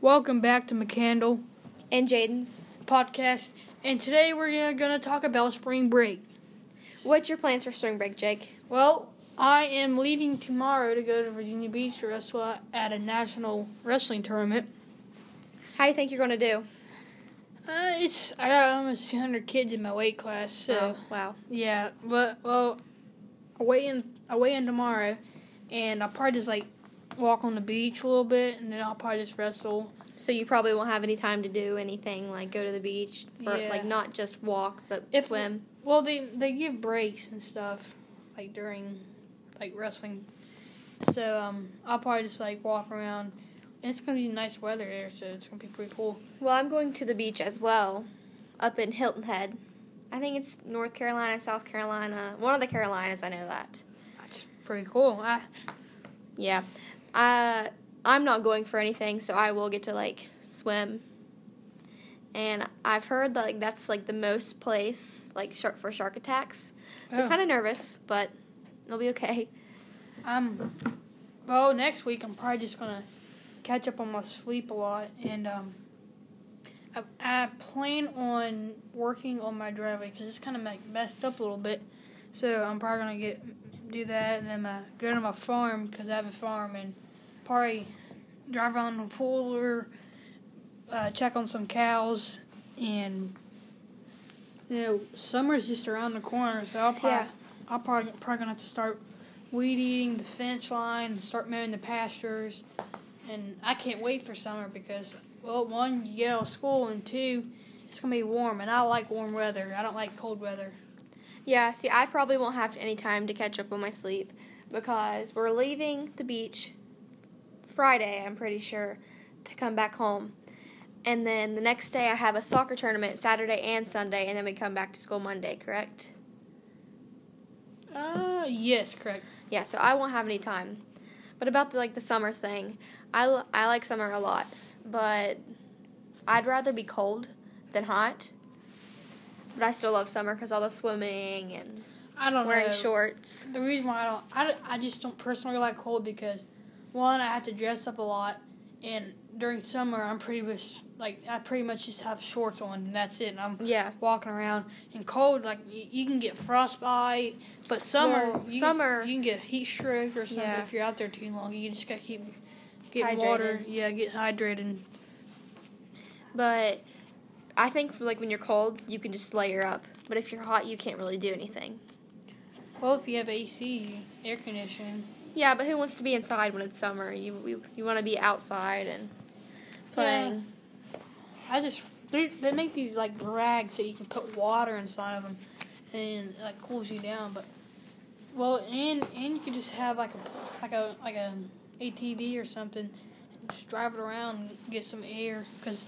Welcome back to McCandle and Jaden's podcast, and today we're going to talk about spring break. What's your plans for spring break, Jake? Well, I am leaving tomorrow to go to Virginia Beach to wrestle at a national wrestling tournament. How do you think you're going to do? I got almost 200 kids in my weight class, so... Oh, wow. Yeah, but, well, I weigh in tomorrow, and I'll probably just, walk on the beach a little bit, and then I'll probably just wrestle. So you probably won't have any time to do anything, go to the beach, or, yeah. Not just walk, but swim? Well, they give breaks and stuff, during, wrestling. So, I'll probably just, walk around, and it's going to be nice weather there, so it's going to be pretty cool. Well, I'm going to the beach as well, up in Hilton Head. I think it's North Carolina, South Carolina, one of the Carolinas, I know that. That's pretty cool. Yeah. I'm not going for anything, so I will get to, swim. And I've heard that, that's, the most place, for shark attacks. So I'm kind of nervous, but it'll be okay. Well, next week I'm probably just going to catch up on my sleep a lot. And I plan on working on my driveway because it's kind of, messed up a little bit. So I'm probably going to do that, and then go to my farm because I have a farm, and probably drive around the pool or check on some cows. And summer's just around the corner, so I'll probably gonna have to start weed eating the fence line and start mowing the pastures. And I can't wait for summer because, well, one, you get out of school, and two, it's gonna be warm, and I like warm weather. I don't like cold weather. Yeah, see, I probably won't have any time to catch up on my sleep because we're leaving the beach Friday, I'm pretty sure, to come back home. And then the next day I have a soccer tournament Saturday and Sunday, and then we come back to school Monday, correct? Yes, correct. Yeah, so I won't have any time. But about the summer thing, I like summer a lot, but I'd rather be cold than hot. But I still love summer because all the swimming and wearing shorts. The reason why I just don't personally like cold because, one, I have to dress up a lot, and during summer I'm pretty much just have shorts on and that's it. And I'm walking around. And cold, you can get frostbite, but summer, you can get heat stroke or something if you're out there too long. You just gotta keep getting water. Yeah, get hydrated. But I think, when you're cold, you can just layer up. But if you're hot, you can't really do anything. Well, if you have AC, air conditioning. Yeah, but who wants to be inside when it's summer? You want to be outside and playing. Yeah. They make these, rags that you can put water inside of them. And it, cools you down. But, well, and you can just have, a ATV or something. And just drive it around and get some air. Because...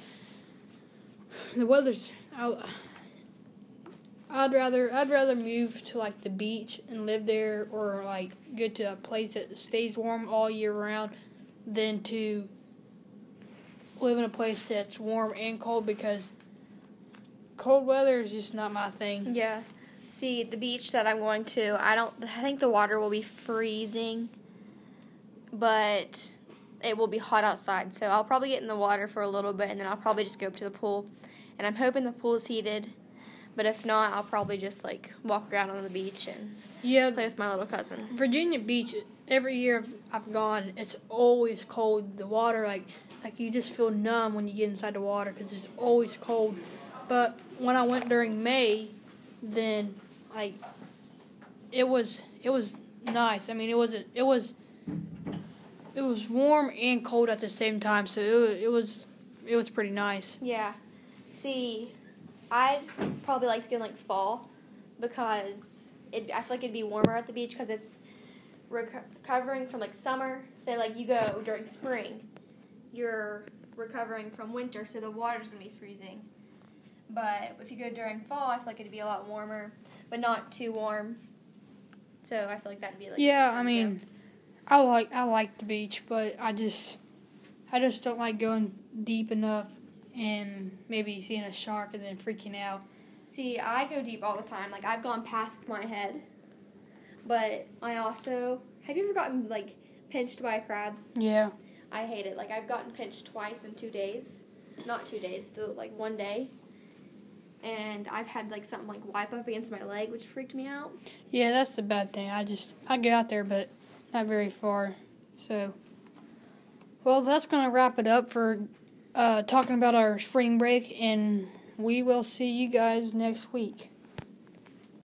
the weather's. I'd rather move to the beach and live there, or get to a place that stays warm all year round, than to live in a place that's warm and cold because cold weather is just not my thing. Yeah, see the beach that I'm going to. I think the water will be freezing, but it will be hot outside, so I'll probably get in the water for a little bit, and then I'll probably just go up to the pool, and I'm hoping the pool is heated, but if not, I'll probably just, walk around on the beach and play with my little cousin. Virginia Beach, every year I've gone, it's always cold. The water, you just feel numb when you get inside the water because it's always cold, but when I went during May, then, it was nice. I mean, it was warm and cold at the same time, so it was pretty nice. Yeah. See, I'd probably like to go in, fall because I feel it'd be warmer at the beach because it's recovering from, summer. Say, you go during spring, you're recovering from winter, so the water's going to be freezing. But if you go during fall, I feel it'd be a lot warmer, but not too warm. So I feel that'd be, yeah, I mean... Go. I like the beach, but I just don't like going deep enough and maybe seeing a shark and then freaking out. See, I go deep all the time. I've gone past my head. But I also... Have you ever gotten, pinched by a crab? Yeah. I hate it. Like, I've gotten pinched twice in 2 days. Not 2 days, like, 1 day. And I've had, like, something, like, wipe up against my leg, which freaked me out. Yeah, that's the bad thing. I get out there, but not very far. So, well, that's going to wrap it up for talking about our spring break, and we will see you guys next week.